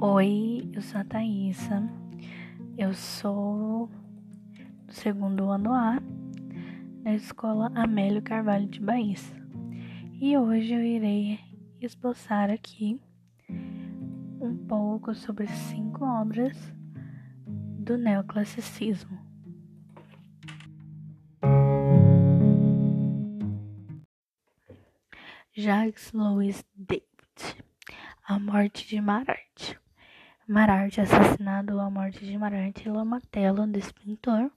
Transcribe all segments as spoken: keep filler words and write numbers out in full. Oi, eu sou a Thaisa, eu sou do segundo ano A, na Escola Amélio Carvalho de Baís, e hoje eu irei esboçar aqui um pouco sobre cinco obras do neoclassicismo. Jacques-Louis David, A Morte de Marat. Marat, assassinado à morte de Marat, La Matelot, desse pintor,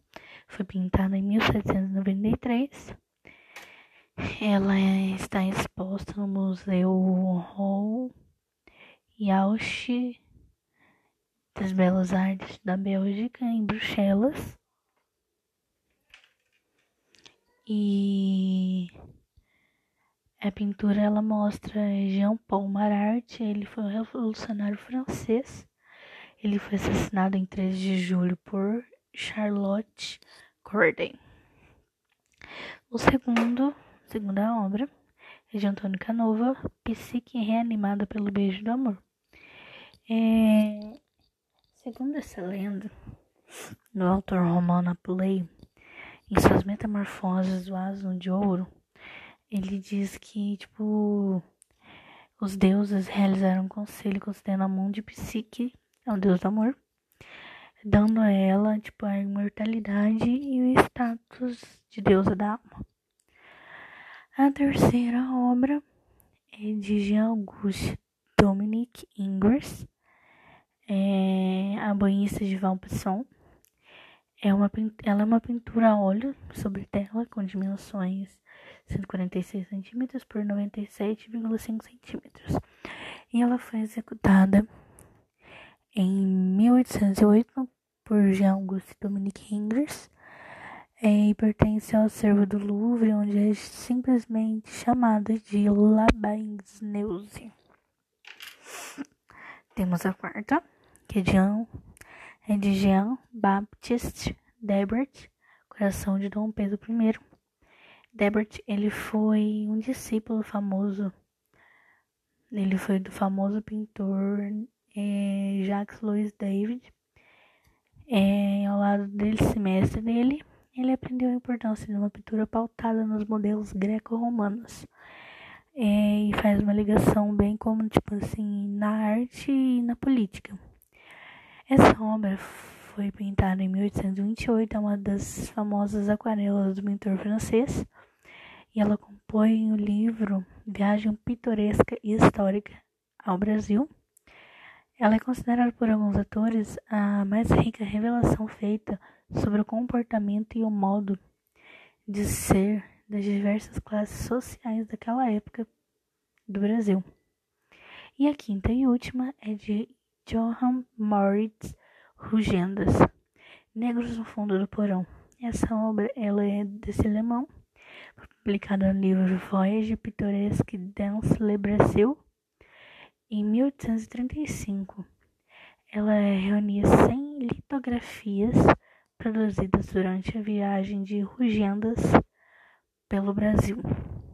foi pintada em mil setecentos e noventa e três. Ela está exposta no Museu Royal das Belas Artes da Bélgica, em Bruxelas. E a pintura ela mostra Jean Paul Marat. Ele foi um revolucionário francês. Ele foi assassinado em três de julho por Charlotte Corday. O segundo, segunda obra é de Antônio Canova, Psique Reanimada pelo Beijo do Amor. É, segundo essa lenda, do autor romano Apuleio, em suas Metamorfoses do Asno de Ouro, ele diz que tipo os deuses realizaram um conselho concedendo a mão de Psique ao deus do amor, dando a ela, tipo, a imortalidade e o status de deusa da alma. A terceira obra é de Jean-Auguste Dominique Ingres, é A Banhista de Valpinçon. É uma, ela é uma pintura a óleo sobre tela com dimensões cento e quarenta e seis centímetros por noventa e sete vírgula cinco centímetros. E ela foi executada em mil oitocentos e oito, por Jean-Auguste Dominique Ingres, e pertence ao acervo do Louvre, onde é simplesmente chamada de La Baigneuse. Temos a quarta, que é, Jean, é de Jean-Baptiste Debret, Coração de Dom Pedro I. Debret, ele foi um discípulo famoso, ele foi do famoso pintor É Jacques-Louis David. É, ao lado desse mestre dele, ele aprendeu a importância de uma pintura pautada nos modelos greco-romanos, é, e faz uma ligação bem como tipo assim na arte e na política. Essa obra foi pintada em mil oitocentos e vinte e oito, é uma das famosas aquarelas do pintor francês, e ela compõe o livro Viagem Pitoresca e Histórica ao Brasil. Ela é considerada por alguns atores a mais rica revelação feita sobre o comportamento e o modo de ser das diversas classes sociais daquela época do Brasil. E a quinta e última é de Johann Moritz Rugendas, Negros no Fundo do Porão. Essa obra ela é desse alemão, publicada no livro Voyage Pitoresque dans le Brasil, em mil oitocentos e trinta e cinco. Ela reunia cem litografias produzidas durante a viagem de Rugendas pelo Brasil.